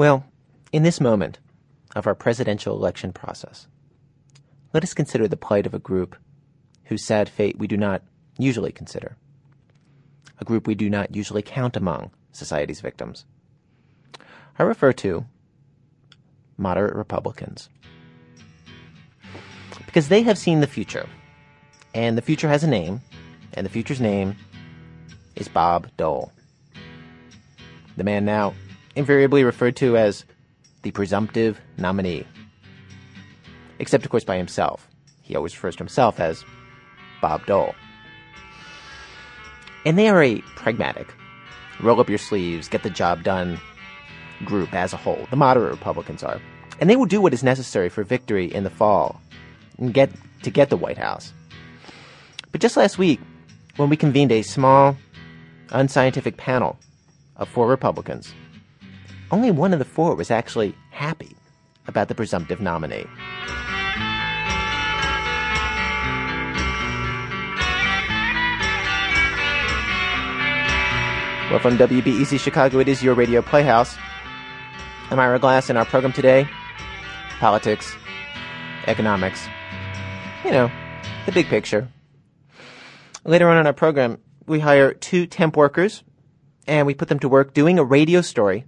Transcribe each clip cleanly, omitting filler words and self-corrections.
Well, in this moment of our presidential election process, let us consider the plight of a group whose sad fate we do not usually consider, a group we do not usually count among society's victims. I refer to moderate Republicans, because they have seen the future, and the future has a name, and the future's name is Bob Dole, the man now invariably referred to as the presumptive nominee, except, of course, by himself. He always refers to himself as Bob Dole. And they are a pragmatic, roll-up-your-sleeves, get-the-job-done group as a whole. The moderate Republicans are. And they will do what is necessary for victory in the fall and get the White House. But just last week, when we convened a small, unscientific panel of 4 Republicans, only one of the 4 was actually happy about the presumptive nominee. Well, from WBEZ Chicago, it is your radio playhouse. I'm Ira Glass, and our program today, politics, economics, you know, the big picture. Later on in our program, we hire 2 temp workers, and we put them to work doing a radio story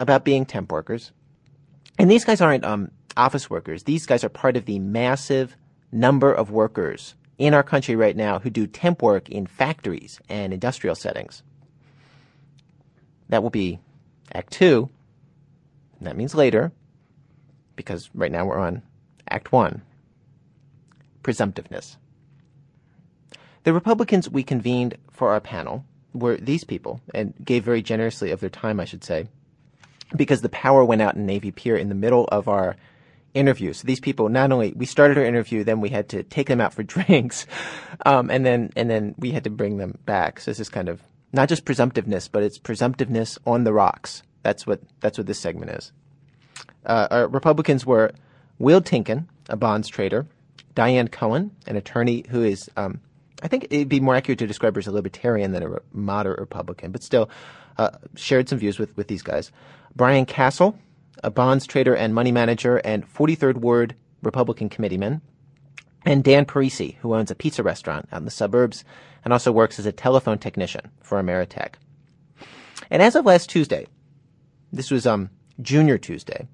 about being temp workers. And these guys aren't office workers. These guys are part of the massive number of workers in our country right now who do temp work in factories and industrial settings. That will be Act 2, and that means later, because right now we're on Act 1, presumptiveness. The Republicans we convened for our panel were these people, and gave very generously of their time, I should say, because the power went out in Navy Pier in the middle of our interview. So these people, not only we started our interview, then we had to take them out for drinks, and then we had to bring them back. So this is kind of not just presumptiveness, but it's presumptiveness on the rocks. That's what this segment is. Our Republicans were Will Tinkin, a bonds trader, Diane Cohen, an attorney who is, I think it'd be more accurate to describe her as a libertarian than a moderate Republican, but still shared some views with these guys. Brian Castle, a bonds trader and money manager and 43rd Ward Republican committeeman, and Dan Parisi, who owns a pizza restaurant out in the suburbs and also works as a telephone technician for Ameritech. And as of last Tuesday, this was Junior Tuesday,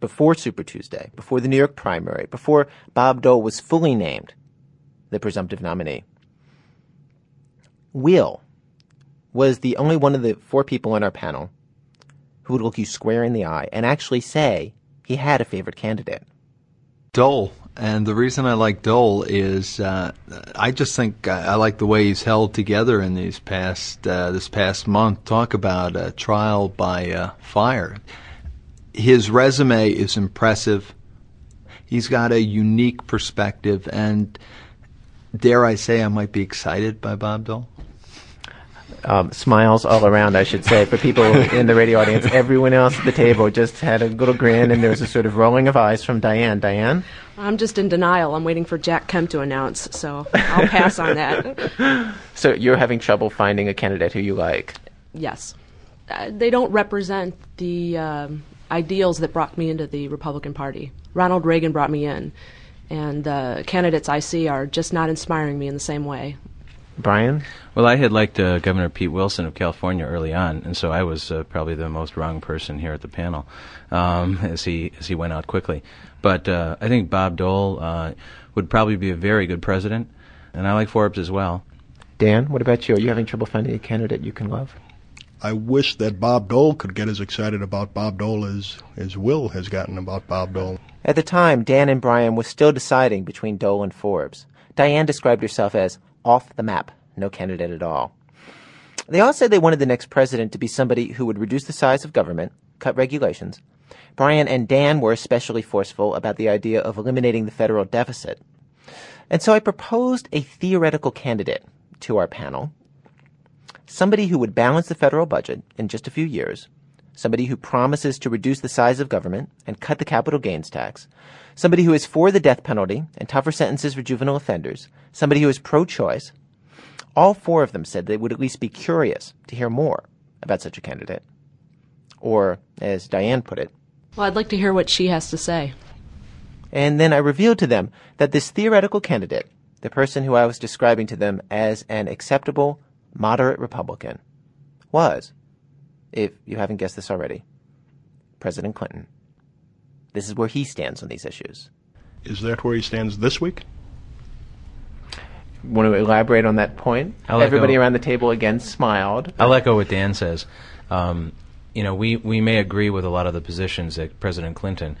before Super Tuesday, before the New York primary, before Bob Dole was fully named the presumptive nominee, Will was the only one of the 4 people on our panel who would look you square in the eye and actually say he had a favorite candidate. Dole. And the reason I like Dole is I just think I like the way he's held together in these past this past month. Talk about a trial by fire. His resume is impressive. He's got a unique perspective, and dare I say I might be excited by Bob Dole. Smiles all around, I should say, for people in the radio audience. Everyone else at the table just had a little grin, and there was a sort of rolling of eyes from Diane. Diane? I'm just in denial. I'm waiting for Jack Kemp to announce, so I'll pass on that. So you're having trouble finding a candidate who you like? Yes. They don't represent the ideals that brought me into the Republican Party. Ronald Reagan brought me in, and the candidates I see are just not inspiring me in the same way. Brian? Well, I had liked Governor Pete Wilson of California early on, and so I was probably the most wrong person here at the panel as he went out quickly. But I think Bob Dole would probably be a very good president, and I like Forbes as well. Dan, what about you? Are you having trouble finding a candidate you can love? I wish that Bob Dole could get as excited about Bob Dole as Will has gotten about Bob Dole. At the time, Dan and Brian were still deciding between Dole and Forbes. Diane described herself as off the map, no candidate at all. They all said they wanted the next president to be somebody who would reduce the size of government, cut regulations. Brian and Dan were especially forceful about the idea of eliminating the federal deficit. And so I proposed a theoretical candidate to our panel, somebody who would balance the federal budget in just a few years, somebody who promises to reduce the size of government and cut the capital gains tax, somebody who is for the death penalty and tougher sentences for juvenile offenders, somebody who is pro-choice. All 4 of them said they would at least be curious to hear more about such a candidate. or, as Diane put it, "Well, I'd like to hear what she has to say." And then I revealed to them that this theoretical candidate, the person who I was describing to them as an acceptable, moderate Republican, was, if you haven't guessed this already, President Clinton. This is where he stands on these issues. Is that where he stands this week? Want to elaborate on that point? Everybody around the table again smiled. I'll echo what Dan says. You know, we may agree with a lot of the positions that President Clinton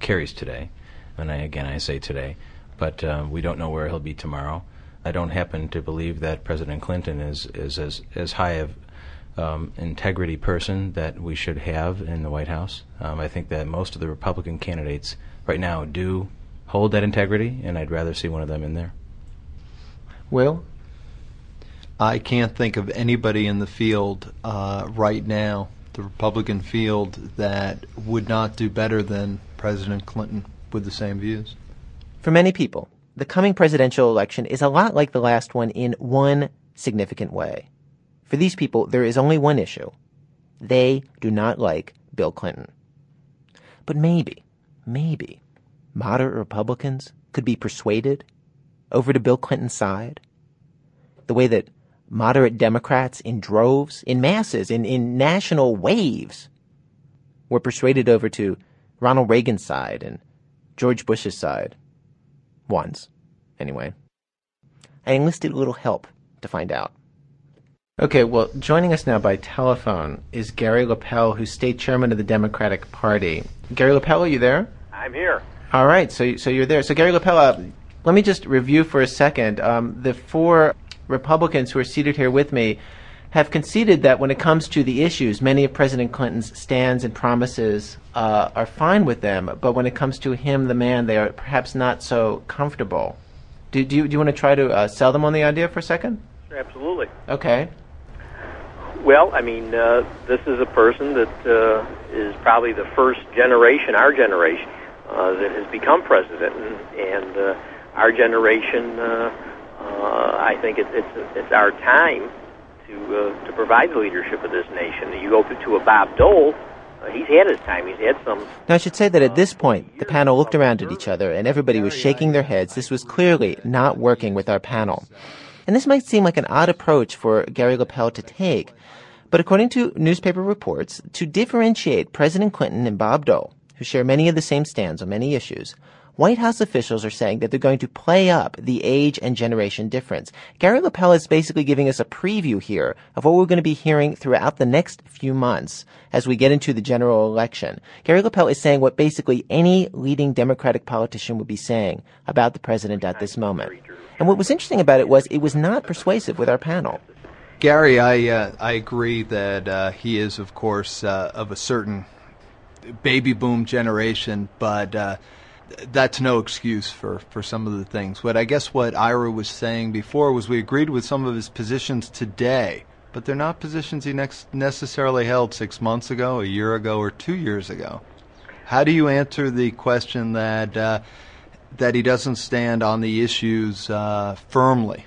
carries today, and I say today, but we don't know where he'll be tomorrow. I don't happen to believe that President Clinton is as high of integrity person that we should have in the White House. I think that most of the Republican candidates right now do hold that integrity, and I'd rather see one of them in there. Will? I can't think of anybody in the field right now, the Republican field, that would not do better than President Clinton with the same views. For many people, the coming presidential election is a lot like the last one in one significant way. For these people, there is only one issue. They do not like Bill Clinton. But maybe, moderate Republicans could be persuaded over to Bill Clinton's side, the way that moderate Democrats in droves, in masses, in national waves were persuaded over to Ronald Reagan's side and George Bush's side. Once, anyway. I enlisted a little help to find out. Okay, well, joining us now by telephone is Gary LaPaille, who's state chairman of the Democratic Party. Gary LaPaille, are you there? I'm here. All right, so you're there. So, Gary LaPaille, let me just review for a second. The four Republicans who are seated here with me have conceded that when it comes to the issues, many of President Clinton's stands and promises are fine with them, but when it comes to him, the man, they are perhaps not so comfortable. Do you want to try to sell them on the idea for a second? Sure, absolutely. Okay. Well, I mean, this is a person that is probably the first generation, our generation, that has become president, and our generation, I think it's our time to provide the leadership of this nation. You go to a Bob Dole, he's had his time. He's had some. Now, I should say that at this point, the panel looked around at each other, and everybody was shaking their heads. This was clearly not working with our panel. And this might seem like an odd approach for Gary LaPaille to take, but according to newspaper reports, to differentiate President Clinton and Bob Dole, who share many of the same stands on many issues, White House officials are saying that they're going to play up the age and generation difference. Gary LaPaille is basically giving us a preview here of what we're going to be hearing throughout the next few months as we get into the general election. Gary LaPaille is saying what basically any leading Democratic politician would be saying about the president at this moment. And what was interesting about it was not persuasive with our panel. Gary, I agree that he is, of course, of a certain baby boom generation, but that's no excuse for some of the things. But I guess what Ira was saying before was we agreed with some of his positions today, but they're not positions he necessarily held 6 months ago, a year ago, or 2 years ago. How do you answer the question that that he doesn't stand on the issues firmly?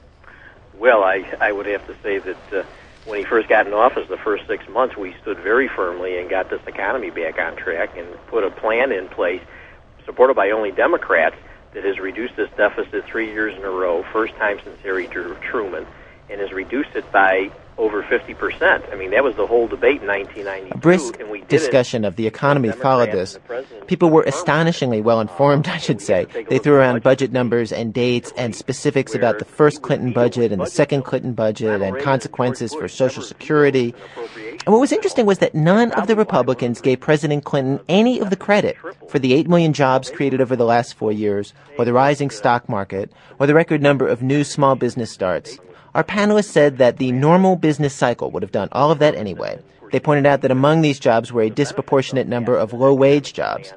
Well, I would have to say that when he first got in office, the first 6 months, we stood very firmly and got this economy back on track and put a plan in place supported by only Democrats, that has reduced this deficit 3 years in a row, first time since Harry Truman, and has reduced it by over 50%. I mean, that was the whole debate in 1992. A brisk and we did discussion of the economy followed this. People were astonishingly well-informed, I should say. They threw around budget numbers and dates and specifics about the first Clinton budget and the second Clinton budget and consequences for Social Security. And what was interesting was that none of the Republicans gave President Clinton any of the credit for the 8 million jobs created over the last 4 years, or the rising stock market, or the record number of new small business starts. Our panelists said that the normal business cycle would have done all of that anyway. They pointed out that among these jobs were a disproportionate number of low-wage jobs.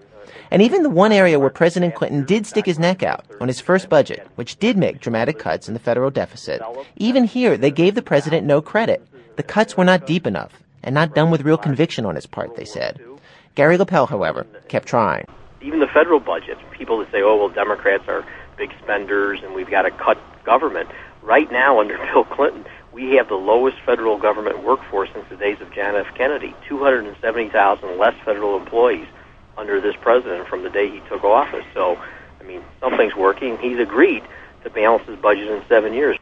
And even the one area where President Clinton did stick his neck out on his first budget, which did make dramatic cuts in the federal deficit, even here they gave the president no credit. The cuts were not deep enough and not done with real conviction on his part, they said. Gary LaPaille, however, kept trying. Even the federal budget, people that say, oh, well, Democrats are big spenders and we've got to cut government. Right now, under Bill Clinton, we have the lowest federal government workforce since the days of John F. Kennedy, 270,000 less federal employees under this president from the day he took office. So, I mean, something's working. He's agreed to balance his budget in 7 years.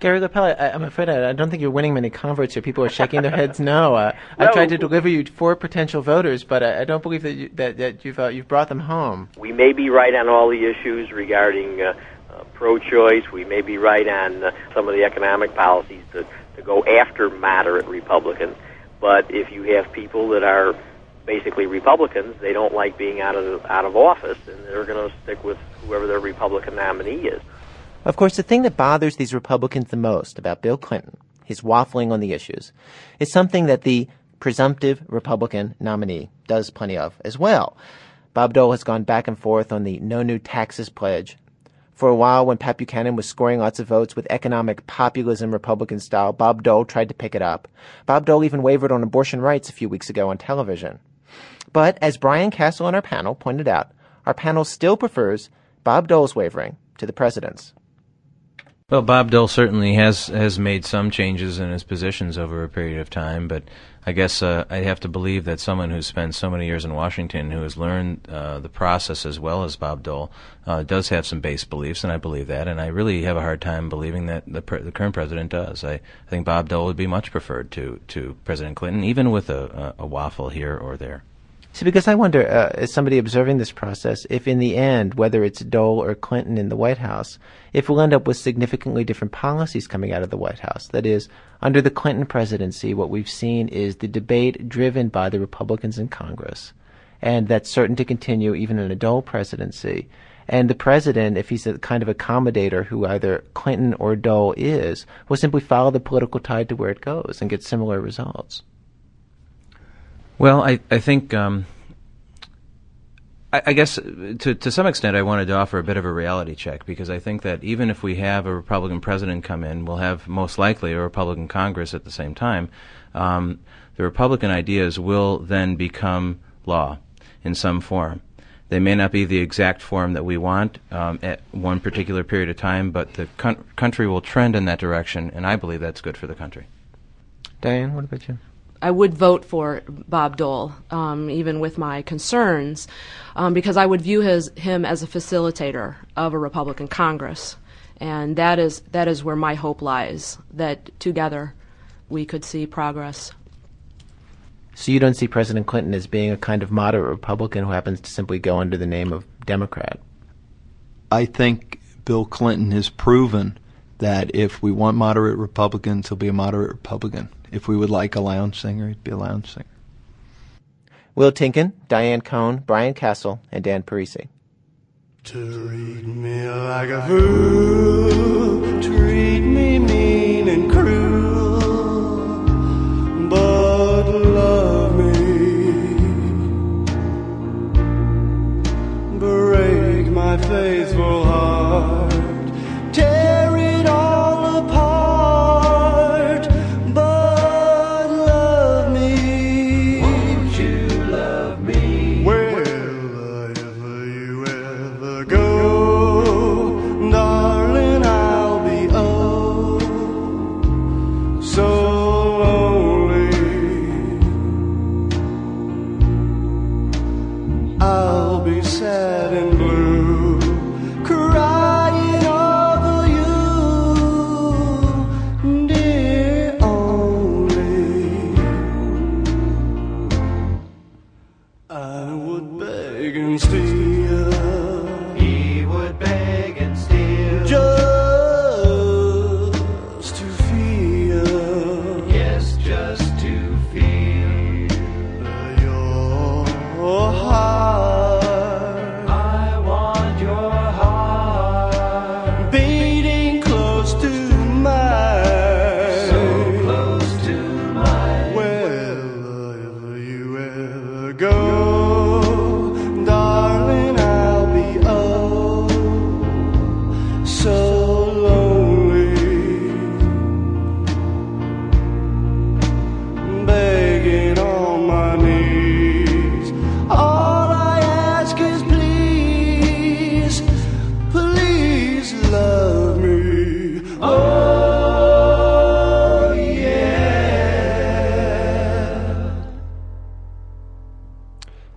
Gary LaPaille, I'm afraid I don't think you're winning many converts here. People are shaking their heads no. No. I tried to deliver you four potential voters, but I don't believe that you've brought them home. We may be right on all the issues regarding pro-choice. We may be right on some of the economic policies to go after moderate Republicans. But if you have people that are basically Republicans, they don't like being out of office, and they're going to stick with whoever their Republican nominee is. Of course, the thing that bothers these Republicans the most about Bill Clinton, his waffling on the issues, is something that the presumptive Republican nominee does plenty of as well. Bob Dole has gone back and forth on the no new taxes pledge. For a while, when Pat Buchanan was scoring lots of votes with economic populism Republican style, Bob Dole tried to pick it up. Bob Dole even wavered on abortion rights a few weeks ago on television. But as Brian Castle on our panel pointed out, our panel still prefers Bob Dole's wavering to the president's. Well, Bob Dole certainly has made some changes in his positions over a period of time, but I guess I have to believe that someone who's spent so many years in Washington, who has learned the process as well as Bob Dole, does have some base beliefs, and I believe that, and I really have a hard time believing that the current president does. I think Bob Dole would be much preferred to President Clinton, even with a waffle here or there. See, because I wonder, as somebody observing this process, if in the end, whether it's Dole or Clinton in the White House, if we'll end up with significantly different policies coming out of the White House. That is, under the Clinton presidency, what we've seen is the debate driven by the Republicans in Congress. And that's certain to continue even in a Dole presidency. And the president, if he's a kind of accommodator who either Clinton or Dole is, will simply follow the political tide to where it goes and get similar results. Well, I think I guess to some extent I wanted to offer a bit of a reality check, because I think that even if we have a Republican president come in, we'll have most likely a Republican Congress at the same time. The Republican ideas will then become law in some form. They may not be the exact form that we want at one particular period of time, but the country will trend in that direction, and I believe that's good for the country. Diane, what about you? I would vote for Bob Dole, even with my concerns, because I would view him as a facilitator of a Republican Congress, and that is where my hope lies, that together we could see progress. So you don't see President Clinton as being a kind of moderate Republican who happens to simply go under the name of Democrat? I think Bill Clinton has proven that if we want moderate Republicans, he'll be a moderate Republican. If we would like a lounge singer, he'd be a lounge singer. Will Tinkin, Diane Cohn, Brian Castle, and Dan Parisi. To read me like a fool, treat me mean and cruel, but love me. Break my faithful heart.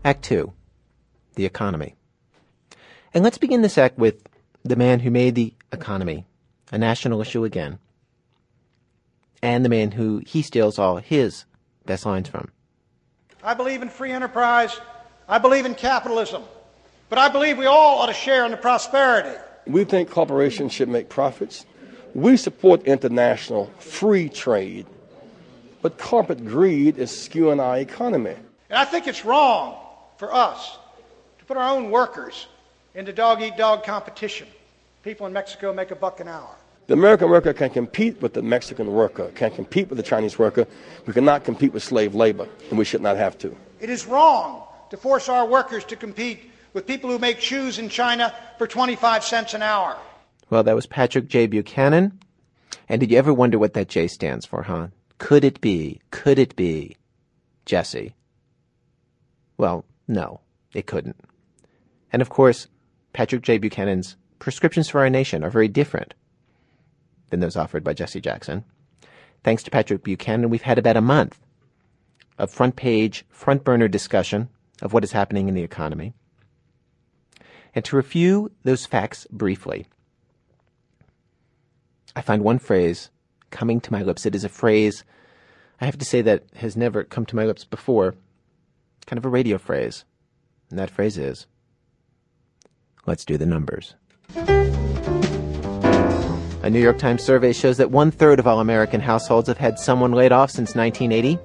Act Two, the economy. And let's begin this act with the man who made the economy a national issue again, and the man who he steals all his best lines from. I believe in free enterprise. I believe in capitalism. But I believe we all ought to share in the prosperity. We think corporations should make profits. We support international free trade. But corporate greed is skewing our economy. And I think it's wrong for us to put our own workers into dog-eat-dog competition. People in Mexico make $1 an hour. The American worker can compete with the Mexican worker, can compete with the Chinese worker. We cannot compete with slave labor, and we should not have to. It is wrong to force our workers to compete with people who make shoes in China for 25 cents an hour. Well, that was Patrick J. Buchanan. And did you ever wonder what that J stands for, huh? Could it be, Jesse? Well, no, it couldn't. And of course, Patrick J. Buchanan's prescriptions for our nation are very different than those offered by Jesse Jackson. Thanks to Patrick Buchanan, we've had about a month of front-page, front-burner discussion of what is happening in the economy. And to review those facts briefly, I find one phrase coming to my lips. It is a phrase, I have to say, that has never come to my lips before, kind of a radio phrase. And that phrase is, let's do the numbers. A New York Times survey shows that 1/3 of all American households have had someone laid off since 1980.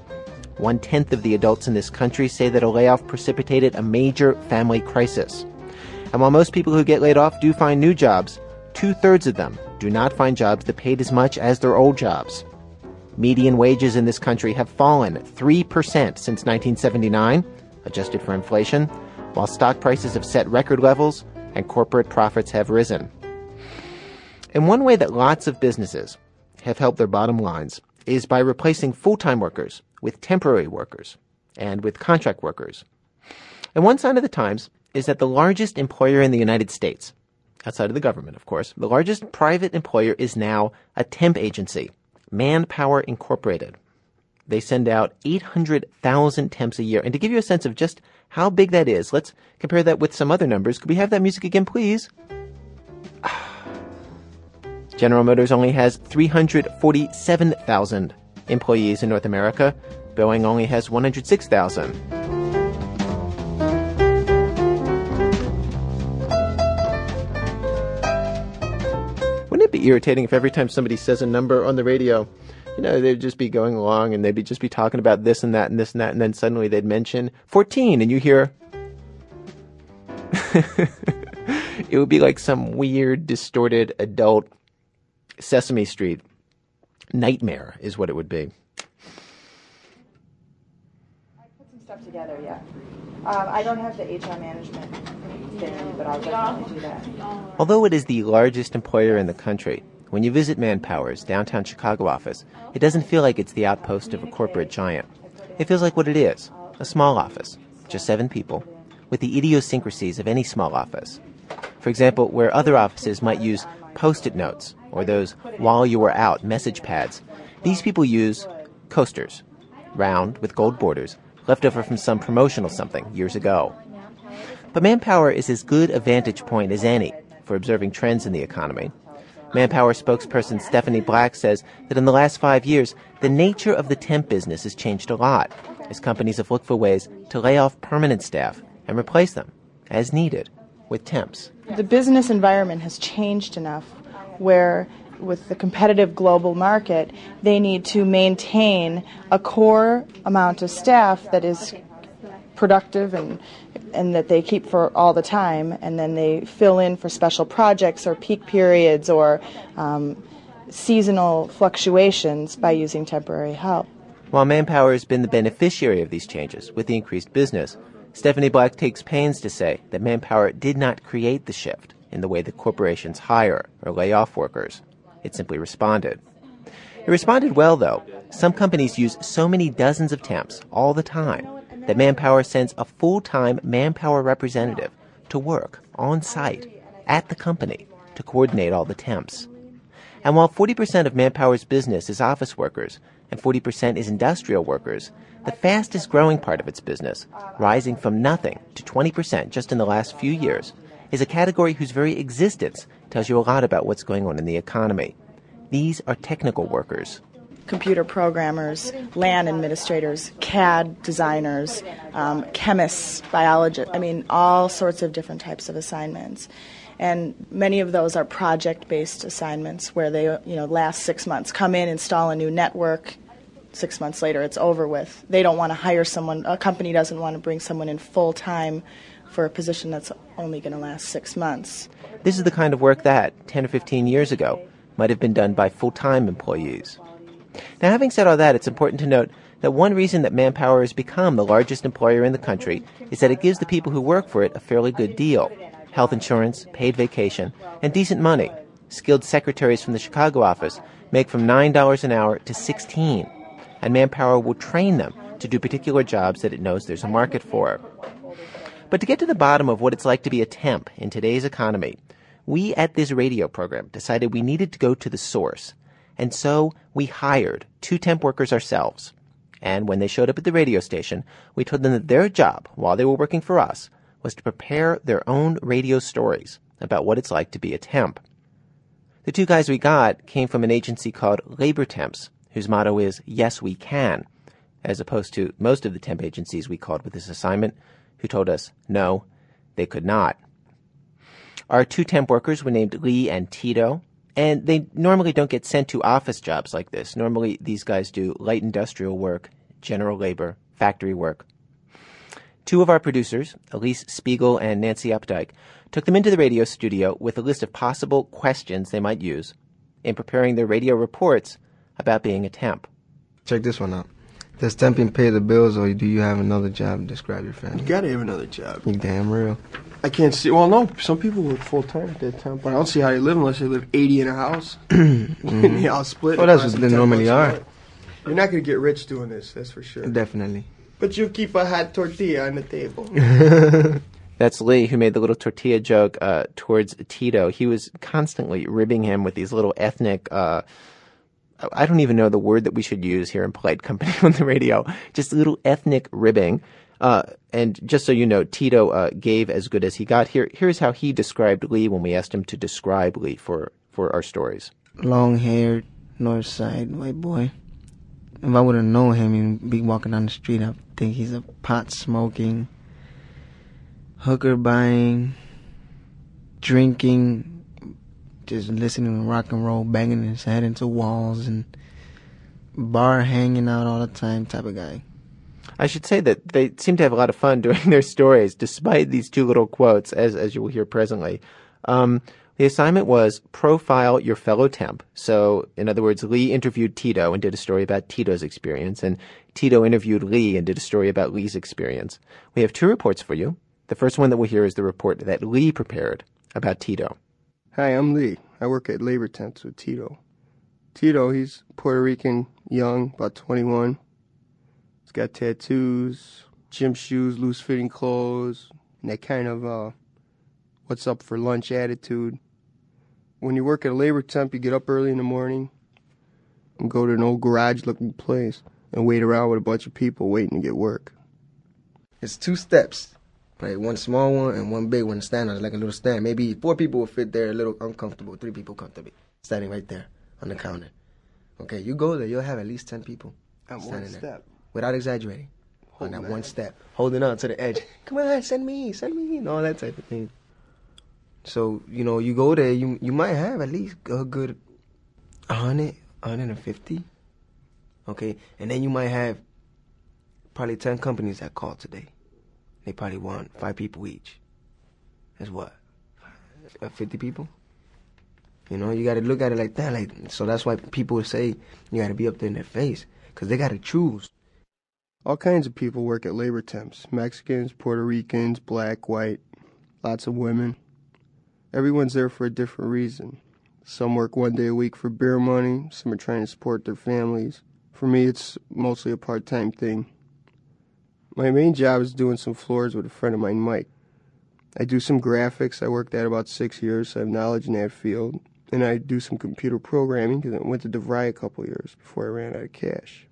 1/10 of the adults in this country say that a layoff precipitated a major family crisis. And while most people who get laid off do find new jobs, 2/3 of them do not find jobs that paid as much as their old jobs. Median wages in this country have fallen 3% since 1979, adjusted for inflation, while stock prices have set record levels and corporate profits have risen. And one way that lots of businesses have helped their bottom lines is by replacing full-time workers with temporary workers and with contract workers. And one sign of the times is that the largest employer in the United States, outside of the government, of course, the largest private employer is now a temp agency, Manpower Incorporated. They send out 800,000 temps a year. And to give you a sense of just how big that is, let's compare that with some other numbers. Could we have that music again, please? General Motors only has 347,000 employees in North America. Boeing only has 106,000. Wouldn't it be irritating if every time somebody says a number on the radio, you know, they'd just be going along and they'd be just be talking about this and that and this and that, and then suddenly they'd mention 14 and you hear... It would be like some weird, distorted, adult Sesame Street nightmare is what it would be. I put some stuff together, yeah. I don't have the HR management thing, but I'll definitely do that. Although it is the largest employer in the country, when you visit Manpower's downtown Chicago office, it doesn't feel like it's the outpost of a corporate giant. It feels like what it is, a small office, just 7 people, with the idiosyncrasies of any small office. For example, where other offices might use Post-it notes or those while-you-were-out message pads, these people use coasters, round with gold borders, left over from some promotional something years ago. But Manpower is as good a vantage point as any for observing trends in the economy. Manpower spokesperson Stephanie Black says that in the last 5 years, the nature of the temp business has changed a lot, as companies have looked for ways to lay off permanent staff and replace them, as needed, with temps. The business environment has changed enough where, with the competitive global market, they need to maintain a core amount of staff that is productive and that they keep for all the time, and then they fill in for special projects or peak periods or seasonal fluctuations by using temporary help. While Manpower has been the beneficiary of these changes with the increased business, Stephanie Black takes pains to say that Manpower did not create the shift in the way that corporations hire or lay off workers. It simply responded. It responded well, though. Some companies use so many dozens of temps all the time that Manpower sends a full-time Manpower representative to work on site at the company to coordinate all the temps. And while 40% of Manpower's business is office workers and 40% is industrial workers, the fastest growing part of its business, rising from nothing to 20% just in the last few years, is a category whose very existence tells you a lot about what's going on in the economy. These are technical workers. Computer programmers, land administrators, CAD designers, chemists, biologists, I mean, all sorts of different types of assignments. And many of those are project-based assignments where they, last 6 months, come in, install a new network, 6 months later it's over with. They don't want to hire someone, a company doesn't want to bring someone in full-time for a position that's only going to last 6 months. This is the kind of work that, 10 or 15 years ago, might have been done by full-time employees. Now, having said all that, it's important to note that one reason that Manpower has become the largest employer in the country is that it gives the people who work for it a fairly good deal. Health insurance, paid vacation, and decent money. Skilled secretaries from the Chicago office make from $9 an hour to $16. And Manpower will train them to do particular jobs that it knows there's a market for. But to get to the bottom of what it's like to be a temp in today's economy, we at this radio program decided we needed to go to the source. And so we hired 2 temp workers ourselves. And when they showed up at the radio station, we told them that their job, while they were working for us, was to prepare their own radio stories about what it's like to be a temp. The 2 guys we got came from an agency called Labor Temps, whose motto is, "Yes, we can," as opposed to most of the temp agencies we called with this assignment, who told us, no, they could not. Our 2 temp workers were named Lee and Tito, and they normally don't get sent to office jobs like this. Normally, these guys do light industrial work, general labor, factory work. 2 of our producers, Elise Spiegel and Nancy Updike, took them into the radio studio with a list of possible questions they might use in preparing their radio reports about being a temp. Check this one out. Does temping pay the bills, or do you have another job to describe your family? You gotta have another job. You damn real. I can't see. Well, no. Some people work full time at that temp, but I don't see how they live unless they live 80 in a house. And they all split. Well, that's what they normally are. You're not gonna get rich doing this. That's for sure. Definitely. But you keep a hot tortilla on the table. That's Lee, who made the little tortilla joke towards Tito. He was constantly ribbing him with these little ethnic, I don't even know the word that we should use here in polite company on the radio, just little ethnic ribbing. And just so you know, Tito gave as good as he got. Here's how he described Lee when we asked him to describe Lee for our stories. Long-haired, north side white boy. If I would have known him, he'd be walking down the street. I think he's a pot-smoking, hooker-buying, drinking, just listening to rock and roll, banging his head into walls, and bar-hanging out all the time type of guy. I should say that they seem to have a lot of fun doing their stories, despite these 2 little quotes, as you will hear presently. The assignment was profile your fellow temp. So, in other words, Lee interviewed Tito and did a story about Tito's experience, and Tito interviewed Lee and did a story about Lee's experience. We have 2 reports for you. The first one that we'll hear is the report that Lee prepared about Tito. Hi, I'm Lee. I work at Labor Temps with Tito. Tito, he's Puerto Rican, young, about 21. He's got tattoos, gym shoes, loose-fitting clothes, and that kind of, what's up for lunch attitude. When you work at a labor temp, you get up early in the morning and go to an old garage-looking place and wait around with a bunch of people waiting to get work. It's 2 steps, like 1 small one and 1 big one standing on like a little stand. Maybe 4 people will fit there, a little uncomfortable, 3 people comfortable, standing right there on the counter. Okay, you go there, you'll have at least 10 people standing there. At 1 step. Without exaggerating, holding on that 1 step, holding on to the edge. Come on, send me, and all that type of thing. So, you go there, you might have at least a good 100, 150, okay? And then you might have probably 10 companies that call today. They probably want 5 people each. That's what? 50 people? You got to look at it like that. So that's why people say you got to be up there in their face, because they got to choose. All kinds of people work at Labor Temps. Mexicans, Puerto Ricans, black, white, lots of women. Everyone's there for a different reason. Some work 1 day a week for beer money. Some are trying to support their families. For me, it's mostly a part-time thing. My main job is doing some floors with a friend of mine, Mike. I do some graphics. I worked at about 6 years, so I have knowledge in that field. And I do some computer programming because I went to DeVry a couple years before I ran out of cash.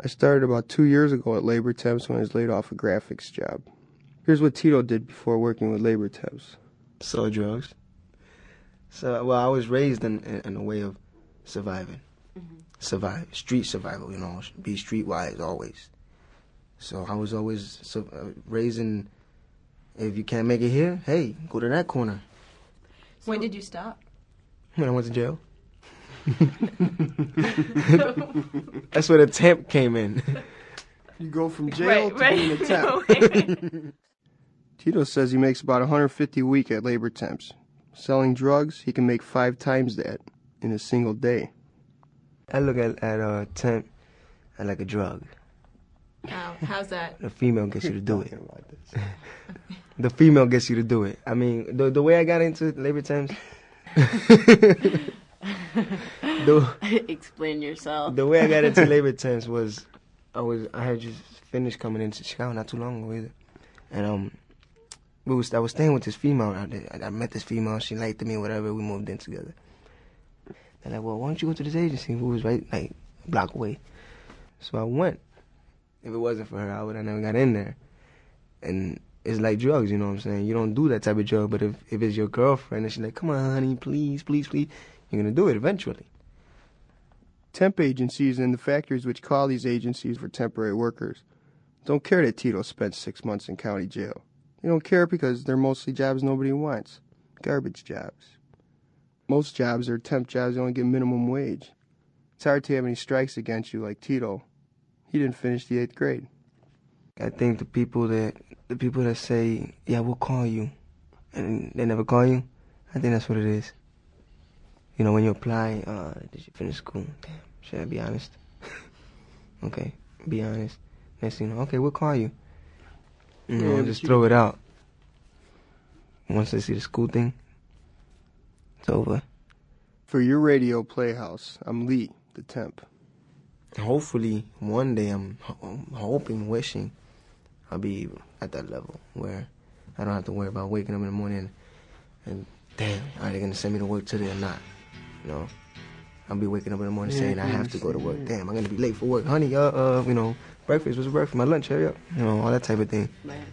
I started about 2 years ago at Labor Temps when I was laid off a graphics job. Here's what Tito did before working with Labor Temps. Sold drugs. So, well, I was raised in a way of surviving. Mm-hmm. Survive, street survival, you know, be streetwise always. So I was always raised in, if you can't make it here, hey, go to that corner. So when did you stop? When I went to jail. That's where the temp came in. You go from jail to being a temp. Tito says he makes about $150 a week at Labor Temps. Selling drugs, he can make 5 times that in a single day. I look at a temp at like a drug. Oh, how's that? The female gets you to do it. The female gets you to do it. I mean, the way I got into Labor Temps. Explain yourself. The way I got into Labor Temps was, I had just finished coming into Chicago not too long ago either, and I was staying with this female out there. I met this female. She liked me, whatever. We moved in together. They're like, well, why don't you go to this agency? We was right like a block away, so I went. If it wasn't for her, I would have never got in there. And it's like drugs, you know what I'm saying? You don't do that type of drug, but if it's your girlfriend and she's like, come on, honey, please, please, please, you're going to do it eventually. Temp agencies and the factories which call these agencies for temporary workers don't care that Tito spent 6 months in county jail. They don't care because they're mostly jobs nobody wants, garbage jobs. Most jobs are temp jobs, they only get minimum wage. It's hard to have any strikes against you like Tito. He didn't finish the 8th grade. I think the people that say, yeah, we'll call you, and they never call you, I think that's what it is. You know, when you apply, did you finish school? Damn, should I be honest? Okay, be honest. Next thing you know, okay, we'll call you. You know, just throw it out. Once they see the school thing, it's over. For your radio Playhouse, I'm Lee, the temp. Hopefully, one day, I'm hoping, wishing, I'll be at that level where I don't have to worry about waking up in the morning and damn, are they going to send me to work today or not? You know, I'll be waking up in the morning saying I have to go to work. Damn, I'm going to be late for work. Honey, you know, breakfast, what's breakfast? My lunch, hurry up. You know, all that type of thing. Man.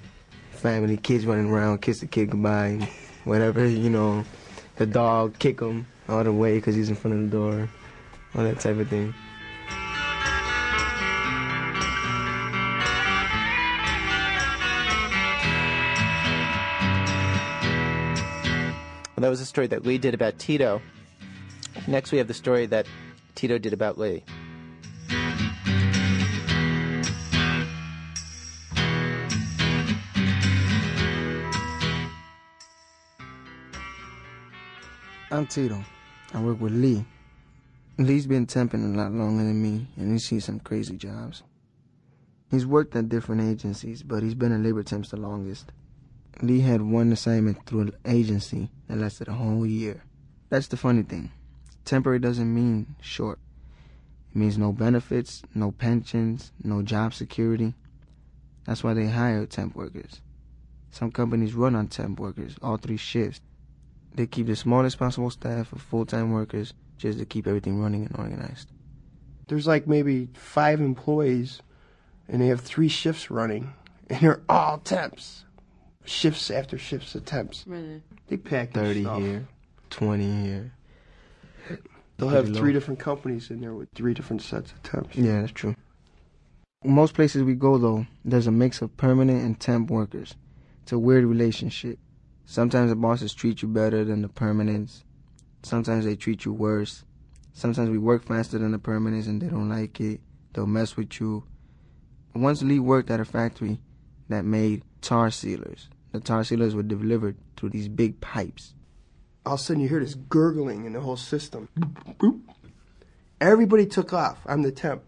Family, kids running around, kiss the kid goodbye, whatever, you know, the dog, kick him all the way because he's in front of the door, all that type of thing. Well, that was a story that Lee did about Tito. Next, we have the story that Tito did about Lee. I'm Tito. I work with Lee. Lee's been temping a lot longer than me, and he's seen some crazy jobs. He's worked at different agencies, but he's been in Labor Temps the longest. Lee had one assignment through an agency that lasted a whole year. That's the funny thing. Temporary doesn't mean short. It means no benefits, no pensions, no job security. That's why they hire temp workers. Some companies run on temp workers, all 3 shifts. They keep the smallest possible staff of full-time workers just to keep everything running and organized. There's like maybe 5 employees, and they have 3 shifts running, and they're all temps. Shifts after shifts of temps. Really? They pack 30 stuff. Here, 20 here. They'll have 3 different companies in there with 3 different sets of temps. Yeah, that's true. Most places we go, though, there's a mix of permanent and temp workers. It's a weird relationship. Sometimes the bosses treat you better than the permanents. Sometimes they treat you worse. Sometimes we work faster than the permanents and they don't like it. They'll mess with you. Once Lee worked at a factory that made tar sealers. The tar sealers were delivered through these big pipes. All of a sudden you hear this gurgling in the whole system. Everybody took off. I'm the temp.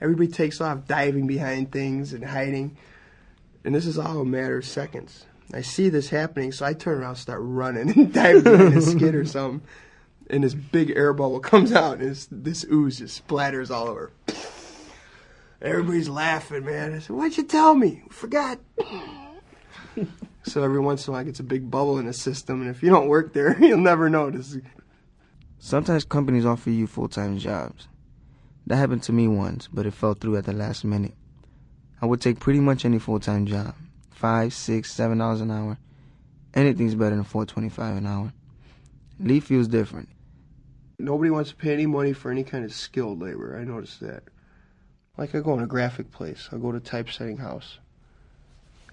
Everybody takes off diving behind things and hiding. And this is all a matter of seconds. I see this happening, so I turn around and start running and diving behind a skid or something. And this big air bubble comes out and this ooze just splatters all over. Everybody's laughing, man. I said, why'd you tell me? We forgot. So every once in a while, it gets a big bubble in the system, and if you don't work there, you'll never notice. Sometimes companies offer you full-time jobs. That happened to me once, but it fell through at the last minute. I would take pretty much any full-time job, $5, $6, $7 an hour. Anything's better than $4.25 an hour. Lee feels different. Nobody wants to pay any money for any kind of skilled labor. I noticed that. Like, I go in a graphic place. I'll go to typesetting house.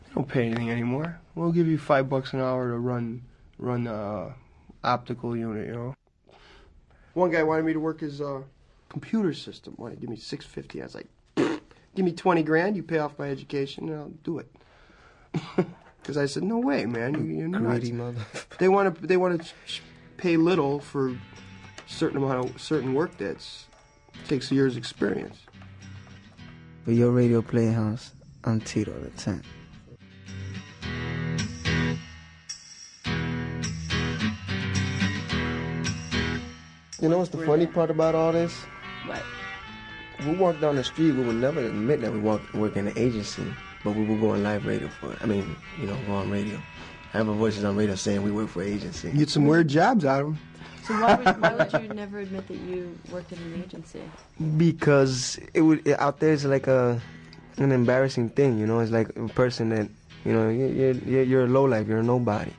They don't pay anything anymore. We'll give you $5 an hour to run the optical unit, you know. One guy wanted me to work his computer system. Wanted to give me $6.50. I was like, give me $20 grand. You pay off my education, and I'll do it. Because I said, no way, man. You're not. Greedy mother. They want to pay little for certain amount of certain work that takes a year's experience. For your radio playhouse, I'm Tito the 10th. You know what's the funny part about all this? What? We walk down the street, we would never admit that we work in an agency, but we would go on live radio for it. I mean, you know, go on radio. I have a voices on radio saying we work for an agency. Get some weird jobs out of them. So why would you never admit that you worked in an agency? Because out there it's like an embarrassing thing, you know? It's like a person that, you know, you're a lowlife, you're a nobody.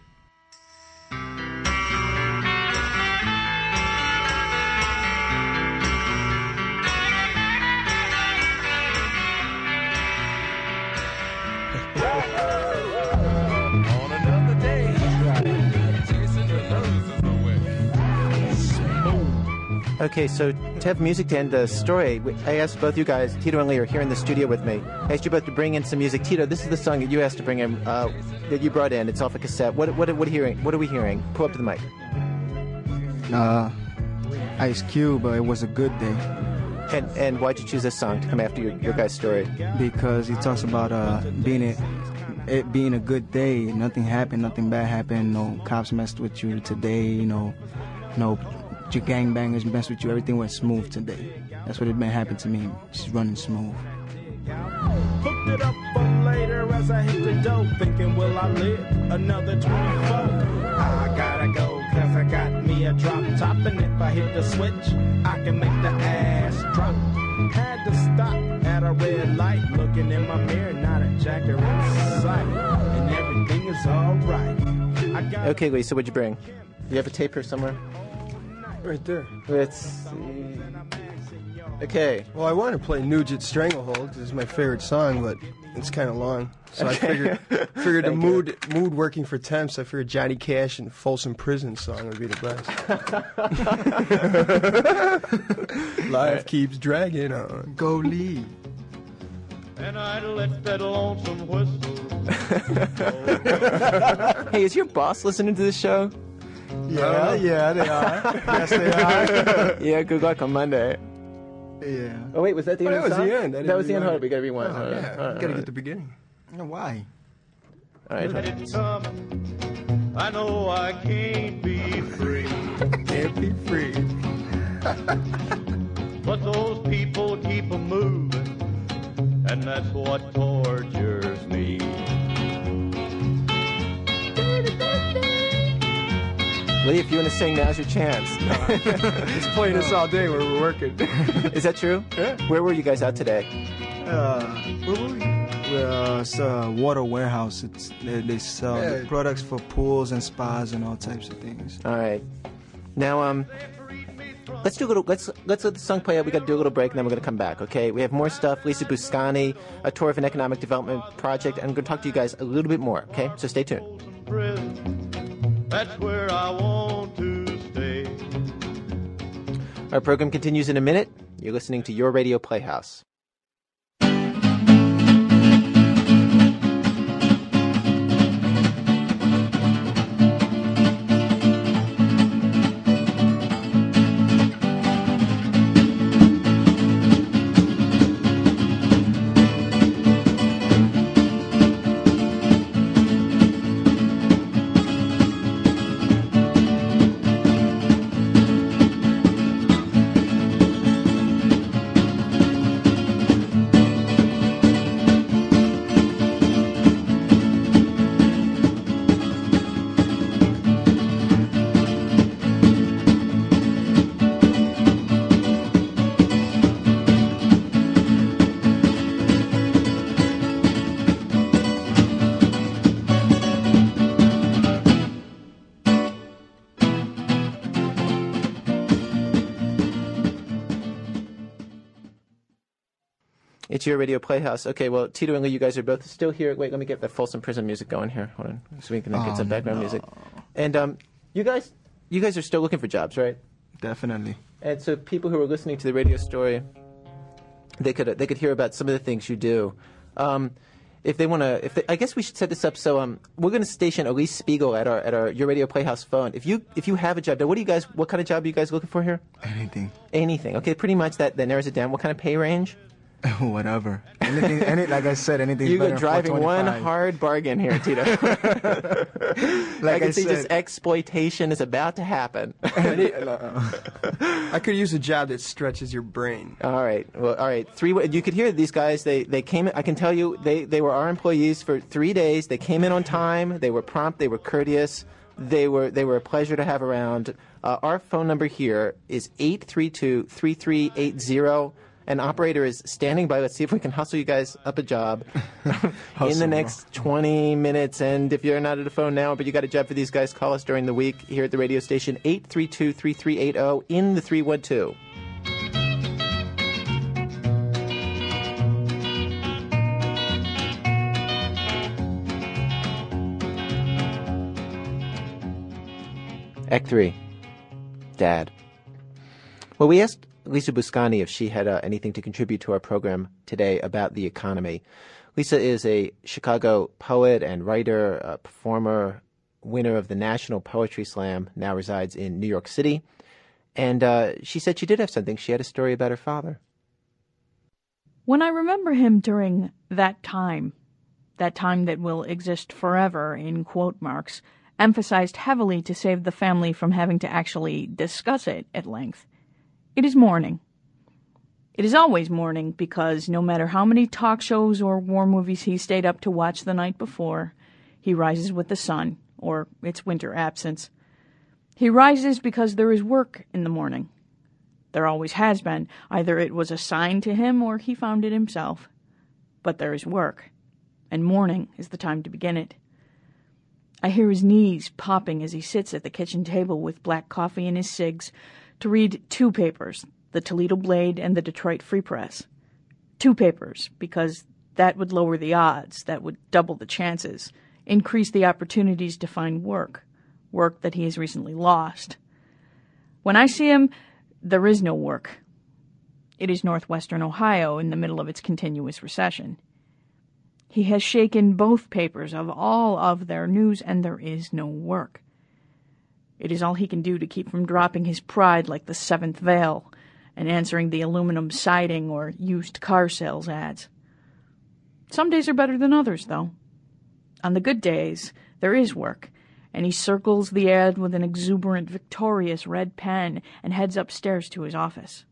Okay, so to have music to end the story, I asked both you guys, Tito and Lee, are here in the studio with me. I asked you both to bring in some music. Tito, this is the song that you asked to bring in, that you brought in. It's off a cassette. What are we hearing? Pull up to the mic. Ice Cube, It Was a Good Day. And why'd you choose this song to come after your guy's story? Because he talks about it being a good day. Nothing happened, nothing bad happened. No cops messed with you today, you know. No your gangbangers mess with you, everything went smooth today. That's what it been happening to me. She's running smooth. Hooked it up for later as I hit the dope, thinking will I live another 24. I gotta go, cause I got me a drop top, and if I hit the switch, I can make the ass drop. Had to stop at a red light, looking in my mirror, not a jacket in sight. And everything is alright. Okay, Lee, so what'd you bring? You have a tape here somewhere? Right there. Let's see. Okay. Well, I want to play Nugent's Stranglehold because it's my favorite song, but it's kind of long. So okay. I figured the mood working for temps, I figured Johnny Cash and Folsom Prison song would be the best. Life keeps dragging on. Go Lee. And I let that lonesome whistle. Hey, is your boss listening to this show? Yeah, yeah, they are. Yes, they are. Yeah, good luck on Monday. Yeah. Oh, wait, was that the end of the song? That was the end. That was the end. Hold on, we got to rewind. Oh, yeah. All right, you got to get the beginning. I don't know why. All right. I know I can't be free. Can't be free. But those people keep a moving, and that's what tortures me. Lee, if you want to sing, now's your chance. It's playing this all day where we're working. Is that true? Yeah. Where were you guys out today? Where were we? It's a water warehouse. They sell the products for pools and spas and all types of things. All right. Now, let's do a little. Let's let the song play out. We got to do a little break, and then we're going to come back. Okay. We have more stuff. Lisa Buscani, a tour of an economic development project. I'm going to talk to you guys a little bit more. Okay. So stay tuned. That's where I want to stay. Our program continues in a minute. You're listening to Your Radio Playhouse. It's your radio playhouse. Okay, well, Tito and Lee, you guys are both still here. Wait, let me get the Folsom Prison music going here. Hold on, so we can get some background music. And you guys are still looking for jobs, right? Definitely. And so people who are listening to the radio story, they could hear about some of the things you do. I guess we should set this up. So we're going to station Elise Spiegel at our Your Radio Playhouse phone. If you have a job, now what kind of job are you guys looking for here? Anything. Okay, pretty much that narrows it down. What kind of pay range? Whatever. Like I said, anything. You go driving one hard bargain here, Tito. I see this exploitation is about to happen. I could use a job that stretches your brain. All right. You could hear these guys. They came. I can tell you, they were our employees for 3 days. They came in on time. They were prompt. They were courteous. They were a pleasure to have around. Our phone number here is 832-3380. An operator is standing by. Let's see if we can hustle you guys up a job in the next 20 minutes. And if you're not at the phone now, but you got a job for these guys, call us during the week here at the radio station, 832-3380 in the 312. Act 3. Dad. Well, we asked Lisa Buscani if she had anything to contribute to our program today about the economy. Lisa is a Chicago poet and writer, performer, winner of the National Poetry Slam, now resides in New York City. And she said she did have something. She had a story about her father. When I remember him during that time that will exist forever in quote marks, emphasized heavily to save the family from having to actually discuss it at length, it is morning. It is always morning because no matter how many talk shows or war movies he stayed up to watch the night before, he rises with the sun, or its winter absence. He rises because there is work in the morning. There always has been. Either it was assigned to him or he found it himself. But there is work, and morning is the time to begin it. I hear his knees popping as he sits at the kitchen table with black coffee and his cigs, to read two papers, the Toledo Blade and the Detroit Free Press. Two papers, because that would lower the odds, that would double the chances, increase the opportunities to find work that he has recently lost. When I see him, there is no work. It is northwestern Ohio in the middle of its continuous recession. He has shaken both papers of all of their news, and there is no work. It is all he can do to keep from dropping his pride like the seventh veil and answering the aluminum siding or used car sales ads. Some days are better than others, though. On the good days, there is work, and he circles the ad with an exuberant, victorious red pen and heads upstairs to his office.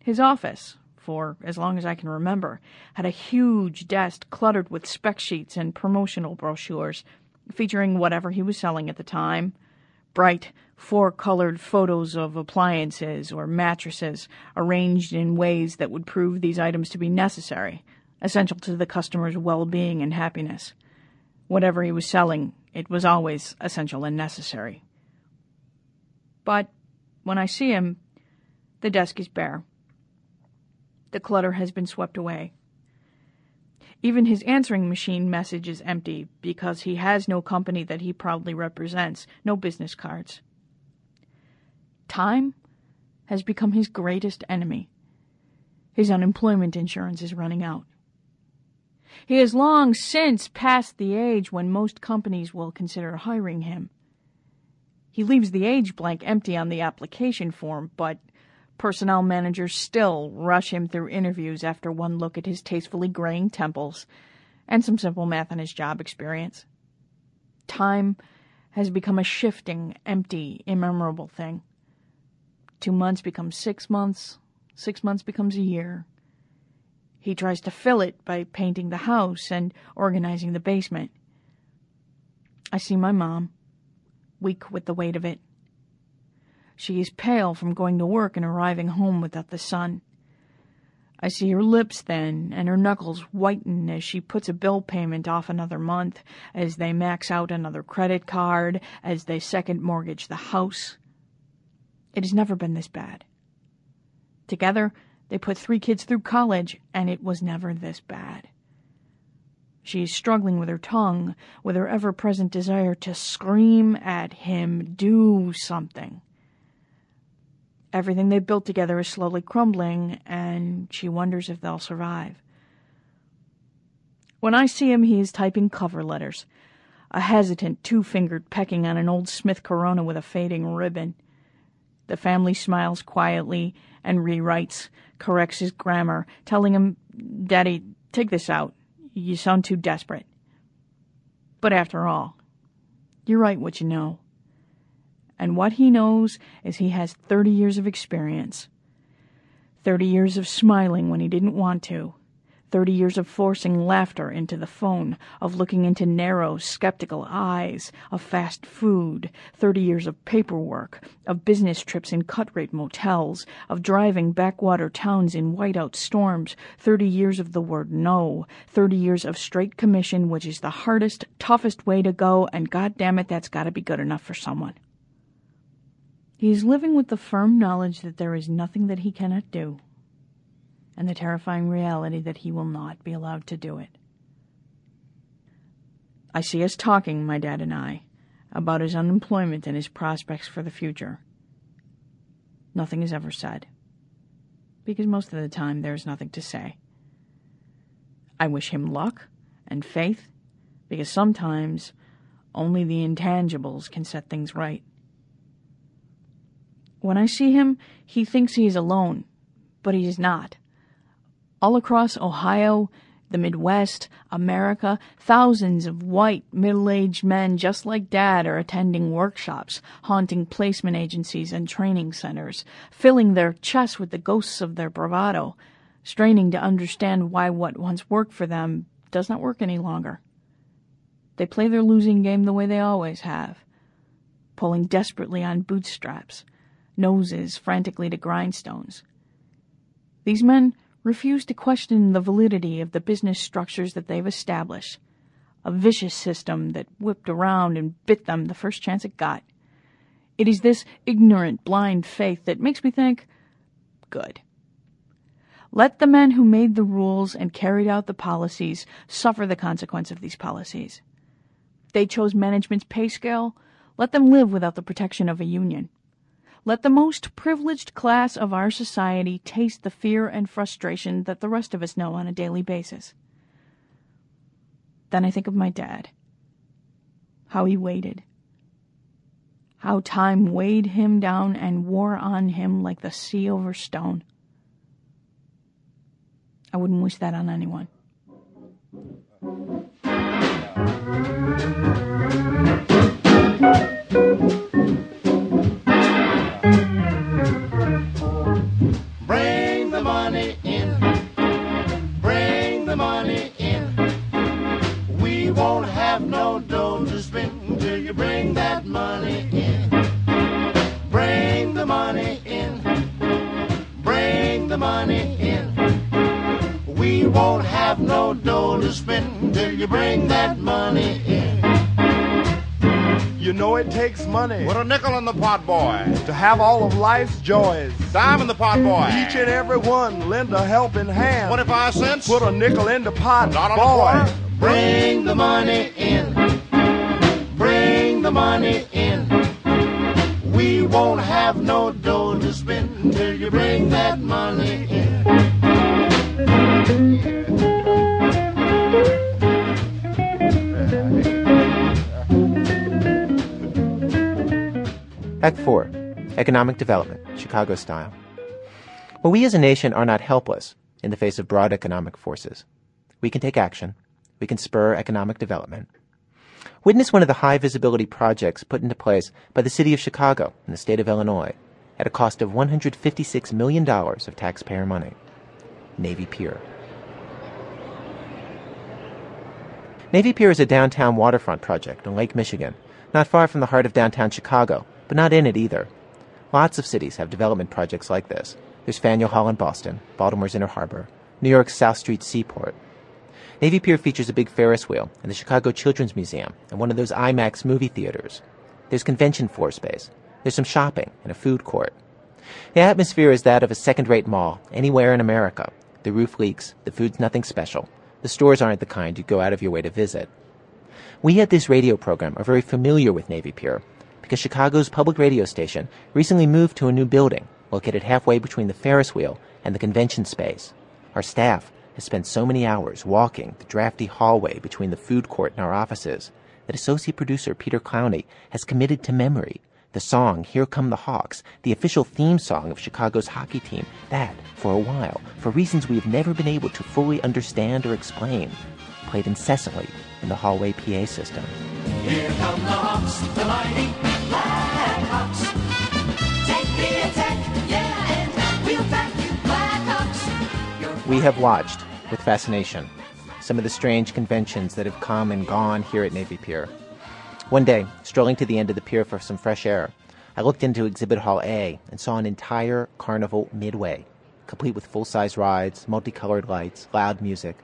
His office, for as long as I can remember, had a huge desk cluttered with spec sheets and promotional brochures featuring whatever he was selling at the time. Bright, four-colored photos of appliances or mattresses arranged in ways that would prove these items to be necessary, essential to the customer's well-being and happiness. Whatever he was selling, it was always essential and necessary. But when I see him, the desk is bare. The clutter has been swept away. Even his answering machine message is empty because he has no company that he proudly represents, no business cards. Time has become his greatest enemy. His unemployment insurance is running out. He has long since passed the age when most companies will consider hiring him. He leaves the age blank empty on the application form, but personnel managers still rush him through interviews after one look at his tastefully graying temples and some simple math on his job experience. Time has become a shifting, empty, immemorable thing. 2 months becomes 6 months. 6 months becomes a year. He tries to fill it by painting the house and organizing the basement. I see my mom, weak with the weight of it. She is pale from going to work and arriving home without the sun. I see her lips thin and her knuckles whiten as she puts a bill payment off another month, as they max out another credit card, as they second mortgage the house. It has never been this bad. Together, They put 3 kids through college, and it was never this bad. She is struggling with her tongue, with her ever-present desire to scream at him, do something. Everything they built together is slowly crumbling, and she wonders if they'll survive. When I see him, he is typing cover letters, a hesitant, 2-fingered pecking on an old Smith Corona with a fading ribbon. The family smiles quietly and rewrites, corrects his grammar, telling him, "Daddy, take this out. You sound too desperate." But after all, you write what you know. And what he knows is he has 30 years of experience. 30 years of smiling when he didn't want to. 30 years of forcing laughter into the phone, of looking into narrow, skeptical eyes, of fast food, 30 years of paperwork, of business trips in cut-rate motels, of driving backwater towns in whiteout storms, 30 years of the word no, 30 years of straight commission, which is the hardest, toughest way to go, and goddammit, that's got to be good enough for someone. He is living with the firm knowledge that there is nothing that he cannot do, and the terrifying reality that he will not be allowed to do it. I see us talking, my dad and I, about his unemployment and his prospects for the future. Nothing is ever said, because most of the time there is nothing to say. I wish him luck and faith, because sometimes only the intangibles can set things right. When I see him, he thinks he is alone, but he is not. All across Ohio, the Midwest, America, thousands of white, middle-aged men just like Dad are attending workshops, haunting placement agencies and training centers, filling their chests with the ghosts of their bravado, straining to understand why what once worked for them does not work any longer. They play their losing game the way they always have, pulling desperately on bootstraps, noses frantically to grindstones. These men refuse to question the validity of the business structures that they've established, a vicious system that whipped around and bit them the first chance it got. It is this ignorant, blind faith that makes me think, good. Let the men who made the rules and carried out the policies suffer the consequence of these policies. They chose management's pay scale. Let them live without the protection of a union. Let the most privileged class of our society taste the fear and frustration that the rest of us know on a daily basis. Then I think of my dad. How he waited. How time weighed him down and wore on him like the sea over stone. I wouldn't wish that on anyone. Bring that money in. Bring the money in. Bring the money in. We won't have no dough to spend until you bring that money in. You know it takes money. Put a nickel in the pot, boy, to have all of life's joys. Dime in the pot, boy. Each and every one lend a helping hand. 25 cents. Put a nickel in the pot, boy. Bring the money in. The money in. We won't have no dough to spend until you bring that money in. Act 4, Economic Development, Chicago Style. Well, we as a nation are not helpless in the face of broad economic forces. We can take action. We can spur economic development. Witness one of the high-visibility projects put into place by the city of Chicago and the state of Illinois at a cost of $156 million of taxpayer money. Navy Pier. Navy Pier is a downtown waterfront project on Lake Michigan, not far from the heart of downtown Chicago, but not in it either. Lots of cities have development projects like this. There's Faneuil Hall in Boston, Baltimore's Inner Harbor, New York's South Street Seaport. Navy Pier features a big Ferris wheel and the Chicago Children's Museum and one of those IMAX movie theaters. There's convention floor space. There's some shopping and a food court. The atmosphere is that of a second-rate mall anywhere in America. The roof leaks, the food's nothing special, the stores aren't the kind you'd go out of your way to visit. We at this radio program are very familiar with Navy Pier because Chicago's public radio station recently moved to a new building located halfway between the Ferris wheel and the convention space. Our staff has spent so many hours walking the drafty hallway between the food court and our offices that associate producer Peter Clowney has committed to memory the song Here Come the Hawks, the official theme song of Chicago's hockey team, that, for a while, for reasons we have never been able to fully understand or explain, played incessantly in the hallway PA system. Here come the Hawks, the mighty Black Hawks. Take the attack, yeah, and we'll back you, Black Hawks. We have watched, with fascination, some of the strange conventions that have come and gone here at Navy Pier. One day, strolling to the end of the pier for some fresh air, I looked into Exhibit Hall A and saw an entire carnival midway, complete with full-size rides, multicolored lights, loud music,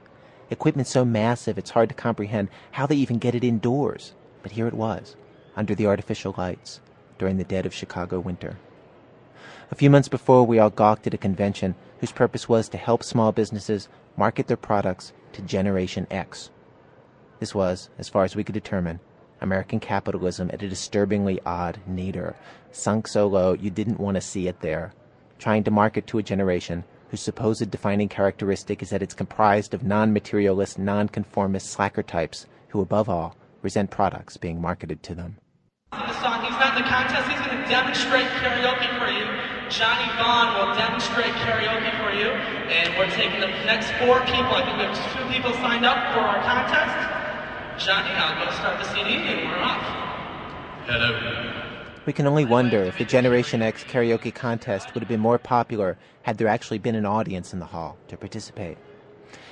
equipment so massive it's hard to comprehend how they even get it indoors. But here it was, under the artificial lights, during the dead of Chicago winter. A few months before, we all gawked at a convention whose purpose was to help small businesses market their products to Generation X. This was, as far as we could determine, American capitalism at a disturbingly odd nadir, sunk so low you didn't want to see it there, trying to market to a generation whose supposed defining characteristic is that it's comprised of non-materialist, non-conformist slacker types who, above all, resent products being marketed to them. The song, he's not in the contest, he's going to demonstrate karaoke for you. Johnny Vaughn will demonstrate karaoke for you, and we're taking the next four people. I think there's two people signed up for our contest. Johnny, I'm going to start the CD and we're off. Hello. We can only wonder if the Generation X karaoke contest would have been more popular had there actually been an audience in the hall to participate.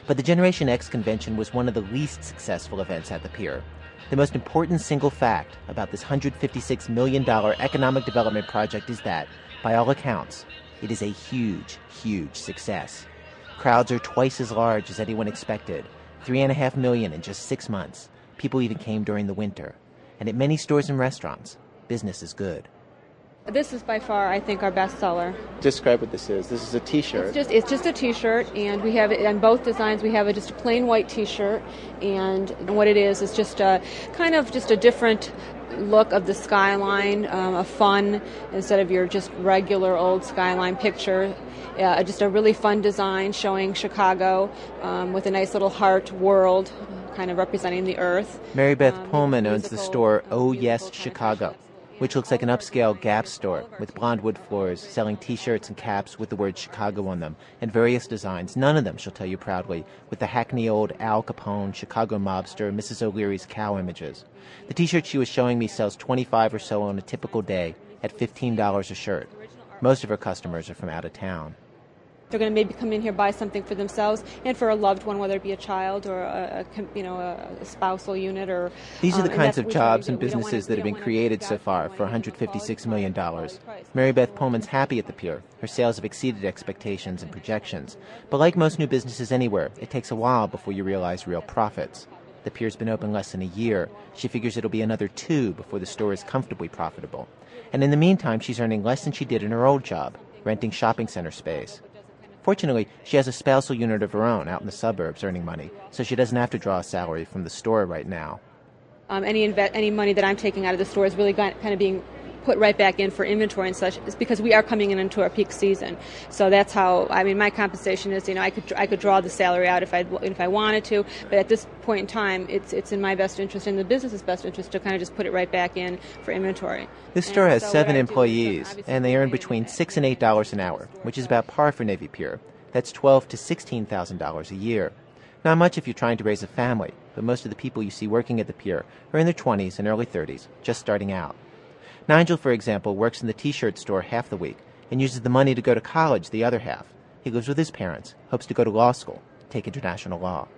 But the Generation X convention was one of the least successful events at the pier. The most important single fact about this $156 million economic development project is that, by all accounts, it is a huge, huge success. Crowds are twice as large as anyone expected. 3.5 million in just 6 months. People even came during the winter. And at many stores and restaurants, business is good. This is by far, I think, our best seller. Describe what this is. This is a T-shirt. It's just a T-shirt, and we have it on both designs. We have it just a plain white T-shirt, and what it is just a kind of just a different look of the skyline, a fun instead of your just regular old skyline picture. Just a really fun design showing Chicago with a nice little heart world, kind of representing the earth. Mary Beth Pullman owns the store Oh Yes Chicago, which looks like an upscale Gap store with blonde wood floors, selling T-shirts and caps with the word Chicago on them, and various designs, none of them, she'll tell you proudly, with the hackney-old Al Capone, Chicago mobster, Mrs. O'Leary's cow images. The T-shirt she was showing me sells 25 or so on a typical day at $15 a shirt. Most of her customers are from out of town. They're going to maybe come in here, buy something for themselves and for a loved one, whether it be a child or a spousal unit. Or these are the kinds of jobs and businesses that have been created so far for $156 million. Mary Beth Pullman's happy at the pier. Her sales have exceeded expectations and projections. But like most new businesses anywhere, it takes a while before you realize real profits. The pier's been open less than a year. She figures it'll be another 2 before the store is comfortably profitable. And in the meantime, she's earning less than she did in her old job, renting shopping center space. Fortunately, she has a spousal unit of her own out in the suburbs earning money, so she doesn't have to draw a salary from the store right now. Any money that I'm taking out of the store is really kind of being put right back in for inventory and such, is because we are coming in into our peak season. So that's how, I mean, my compensation is, you know, I could draw the salary out if I wanted to, but at this point in time, it's in my best interest and the business's best interest to kind of just put it right back in for inventory. This store has 7 employees, and they earn between $6 and $8 an hour, which is about par for Navy Pier. That's $12,000 to $16,000 a year. Not much if you're trying to raise a family, but most of the people you see working at the pier are in their 20s and early 30s, just starting out. Nigel, for example, works in the T-shirt store half the week and uses the money to go to college the other half. He lives with his parents, hopes to go to law school, take international law.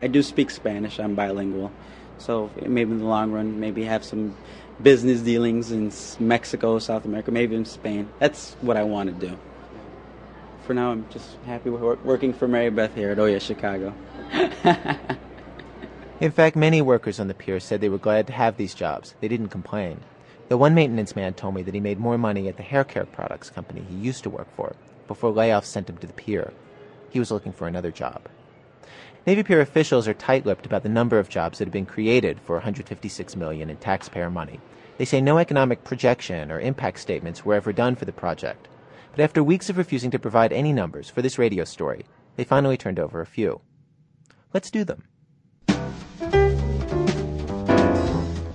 I do speak Spanish. I'm bilingual. So maybe in the long run, maybe have some business dealings in Mexico, South America, maybe in Spain. That's what I want to do. For now, I'm just happy working for Mary Beth here at Oh Yeah Chicago. In fact, many workers on the pier said they were glad to have these jobs. They didn't complain. The one maintenance man told me that he made more money at the hair care products company he used to work for before layoffs sent him to the pier. He was looking for another job. Navy Pier officials are tight-lipped about the number of jobs that have been created for $156 million in taxpayer money. They say no economic projection or impact statements were ever done for the project. But after weeks of refusing to provide any numbers for this radio story, they finally turned over a few. Let's do them.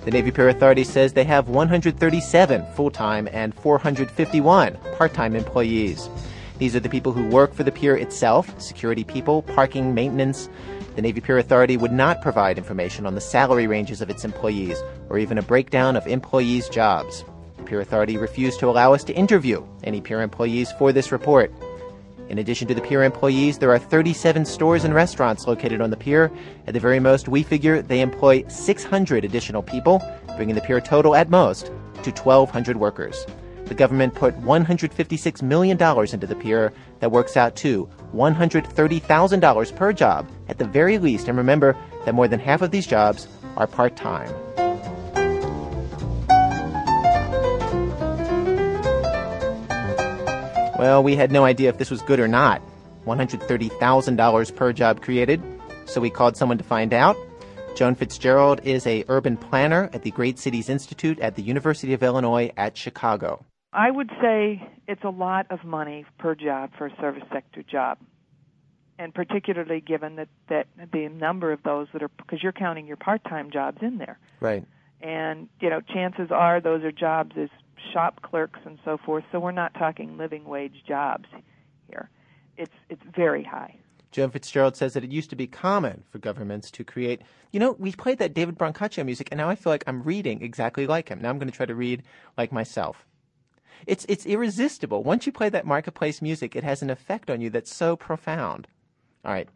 The Navy Pier Authority says they have 137 full-time and 451 part-time employees. These are the people who work for the pier itself, security people, parking, maintenance. The Navy Pier Authority would not provide information on the salary ranges of its employees or even a breakdown of employees' jobs. The Pier Authority refused to allow us to interview any pier employees for this report. In addition to the pier employees, there are 37 stores and restaurants located on the pier. At the very most, we figure they employ 600 additional people, bringing the pier total at most to 1,200 workers. The government put $156 million into the pier. That works out to $130,000 per job at the very least. And remember that more than half of these jobs are part-time. Well, we had no idea if this was good or not. $130,000 per job created. So we called someone to find out. Joan Fitzgerald is an urban planner at the Great Cities Institute at the University of Illinois at Chicago. I would say it's a lot of money per job for a service sector job, and particularly given that the number of those that are, because you're counting your part-time jobs in there. Right. And, you know, chances are those are jobs as shop clerks and so forth, so we're not talking living wage jobs here. It's very high. Joan Fitzgerald says that it used to be common for governments to create, you know, we played that David Brancaccio music, and now I feel like I'm reading exactly like him. Now I'm going to try to read like myself. It's irresistible. Once you play that Marketplace music, it has an effect on you that's so profound. All right.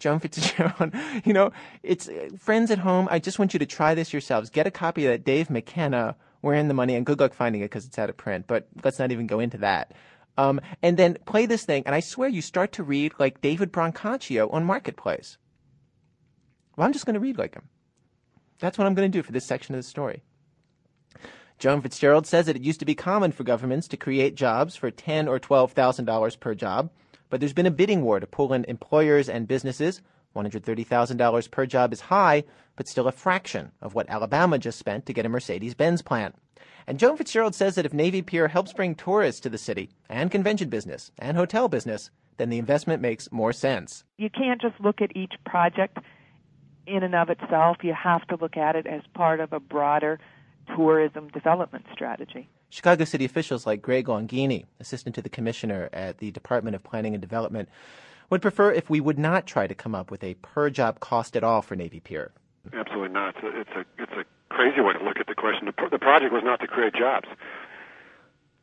Joan Fitzgerald, you know, it's friends at home, I just want you to try this yourselves. Get a copy of that Dave McKenna, We're in the Money, and good luck finding it because it's out of print. But let's not even go into that. And then play this thing, and I swear you start to read like David Brancaccio on Marketplace. Well, I'm just going to read like him. That's what I'm going to do for this section of the story. Joan Fitzgerald says that it used to be common for governments to create jobs for $10,000 or $12,000 per job, but there's been a bidding war to pull in employers and businesses. $130,000 per job is high, but still a fraction of what Alabama just spent to get a Mercedes-Benz plant. And Joan Fitzgerald says that if Navy Pier helps bring tourists to the city and convention business and hotel business, then the investment makes more sense. You can't just look at each project in and of itself. You have to look at it as part of a broader tourism development strategy. Chicago city officials like Greg Longini, assistant to the commissioner at the Department of Planning and Development, would prefer if we would not try to come up with a per-job cost at all for Navy Pier. Absolutely not. It's a crazy way to look at the question. The project was not to create jobs.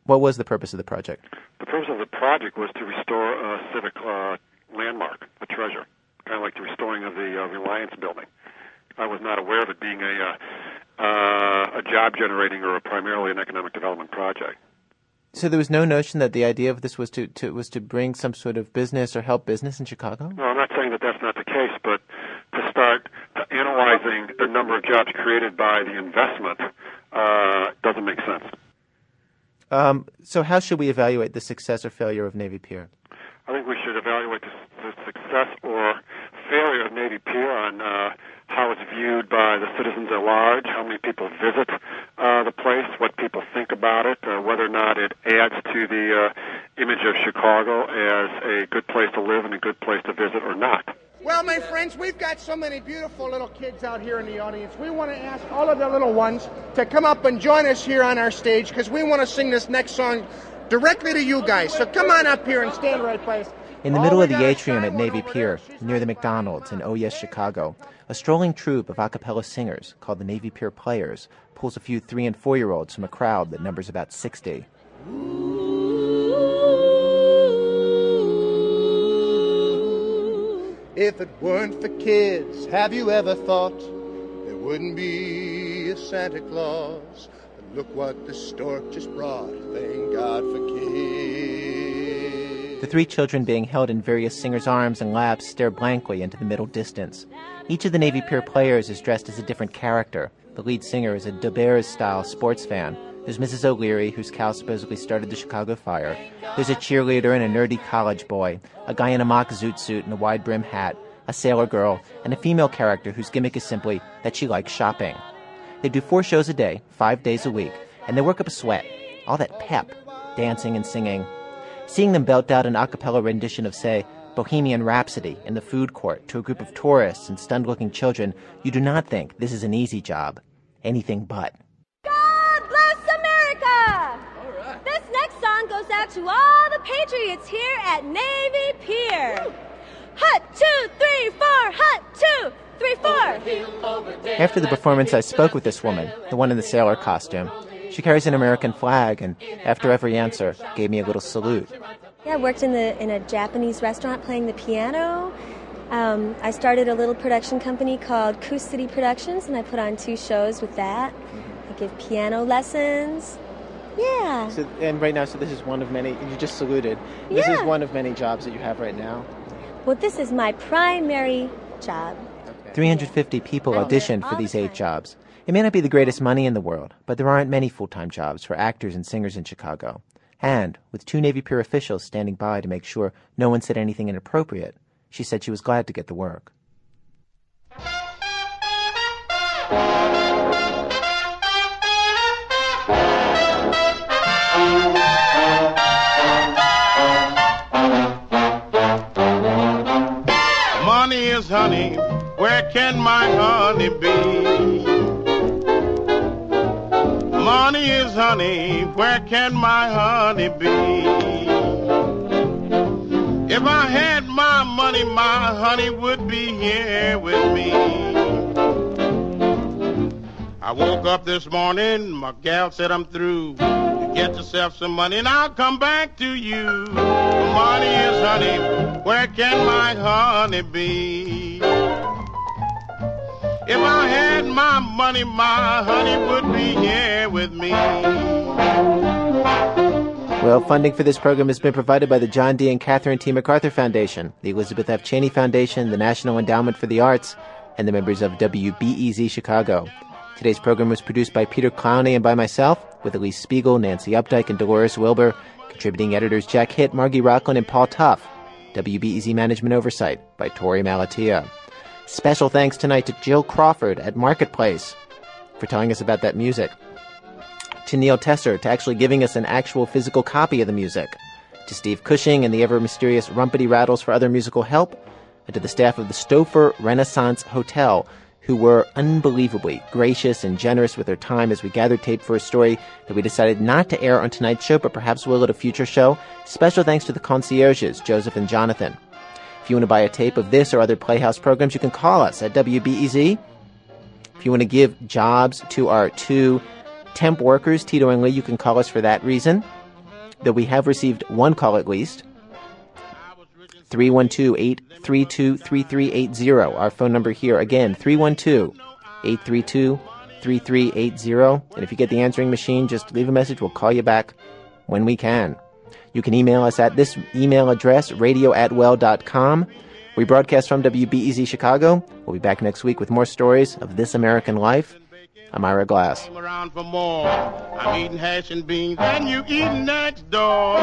What was the purpose of the project? The purpose of the project was to restore a civic landmark, a treasure, kind of like the restoring of the Reliance Building. I was not aware of it being a job-generating or primarily an economic development project. So there was no notion that the idea of this was to bring some sort of business or help business in Chicago? No, I'm not saying that that's not the case, but to start analyzing the number of jobs created by the investment doesn't make sense. So how should we evaluate the success or failure of Navy Pier? I think we should evaluate the success or failure of Navy Pier on how it's viewed by the citizens at large, how many people visit the place, what people think about it, whether or not it adds to the image of Chicago as a good place to live and a good place to visit or not. Well, my friends, we've got so many beautiful little kids out here in the audience. We want to ask all of the little ones to come up and join us here on our stage because we want to sing this next song directly to you guys. So come on up here and stand right by us. In the middle of the atrium at Navy Pier, near the McDonald's in Oh Yes Chicago, a strolling troupe of a cappella singers called the Navy Pier Players pulls a few 3- and 4-year-olds from a crowd that numbers about 60. If it weren't for kids, have you ever thought there wouldn't be a Santa Claus? But look what the stork just brought, thank God for kids. The three children being held in various singers' arms and laps stare blankly into the middle distance. Each of the Navy Pier players is dressed as a different character. The lead singer is a DeVry-style sports fan. There's Mrs. O'Leary, whose cow supposedly started the Chicago fire. There's a cheerleader and a nerdy college boy, a guy in a mock zoot suit and a wide-brim hat, a sailor girl, and a female character whose gimmick is simply that she likes shopping. They do 4 shows a day, 5 days a week, and they work up a sweat. All that pep, dancing and singing. Seeing them belt out an a cappella rendition of, say, Bohemian Rhapsody in the food court to a group of tourists and stunned-looking children, you do not think this is an easy job. Anything but. God bless America! All right. This next song goes out to all the patriots here at Navy Pier. Woo! Hut, 2, 3, 4, hut, 2, 3, 4. After the performance, I spoke with this woman, the one in the sailor costume. She carries an American flag and, after every answer, gave me a little salute. Yeah, I worked in a Japanese restaurant playing the piano. I started a little production company called Coos City Productions, and I put on 2 shows with that. I give piano lessons. Yeah. So, and right now, so this is one of many, you just saluted. This is one of many jobs that you have right now. Well, this is my primary job. 350 people auditioned for these 8 jobs. It may not be the greatest money in the world, but there aren't many full-time jobs for actors and singers in Chicago. And, with 2 Navy Pier officials standing by to make sure no one said anything inappropriate, she said she was glad to get the work. Money is honey, where can my honey be? Money is honey, where can my honey be? If I had my money, my honey would be here with me. I woke up this morning, my gal said I'm through. You get yourself some money and I'll come back to you. Money is honey, where can my honey be? If I had my money, my honey would be here with me. Well, funding for this program has been provided by the John D. and Catherine T. MacArthur Foundation, the Elizabeth F. Cheney Foundation, the National Endowment for the Arts, and the members of WBEZ Chicago. Today's program was produced by Peter Clowney and by myself, with Elise Spiegel, Nancy Updike, and Dolores Wilbur, contributing editors Jack Hitt, Margie Rockland, and Paul Tuff. WBEZ Management Oversight by Tori Malatia. Special thanks tonight to Jill Crawford at Marketplace for telling us about that music. To Neil Tesser to actually giving us an actual physical copy of the music. To Steve Cushing and the ever-mysterious Rumpity Rattles for other musical help. And to the staff of the Stouffer Renaissance Hotel, who were unbelievably gracious and generous with their time as we gathered tape for a story that we decided not to air on tonight's show, but perhaps will at a future show. Special thanks to the concierges, Joseph and Jonathan. If you want to buy a tape of this or other Playhouse programs, you can call us at WBEZ. If you want to give jobs to our 2 temp workers, Tito and Lee, you can call us for that reason, though we have received one call at least. 312-832-3380. Our phone number here, again, 312-832-3380. And if you get the answering machine, just leave a message. We'll call you back when we can. You can email us at this email address, radio@well.com. We broadcast from WBEZ Chicago. We'll be back next week with more stories of this American life. I'm Ira Glass. Around for more. I'm eating hash and beans, and you eating next door.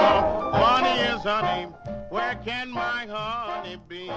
Money is honey. Where can my honey be?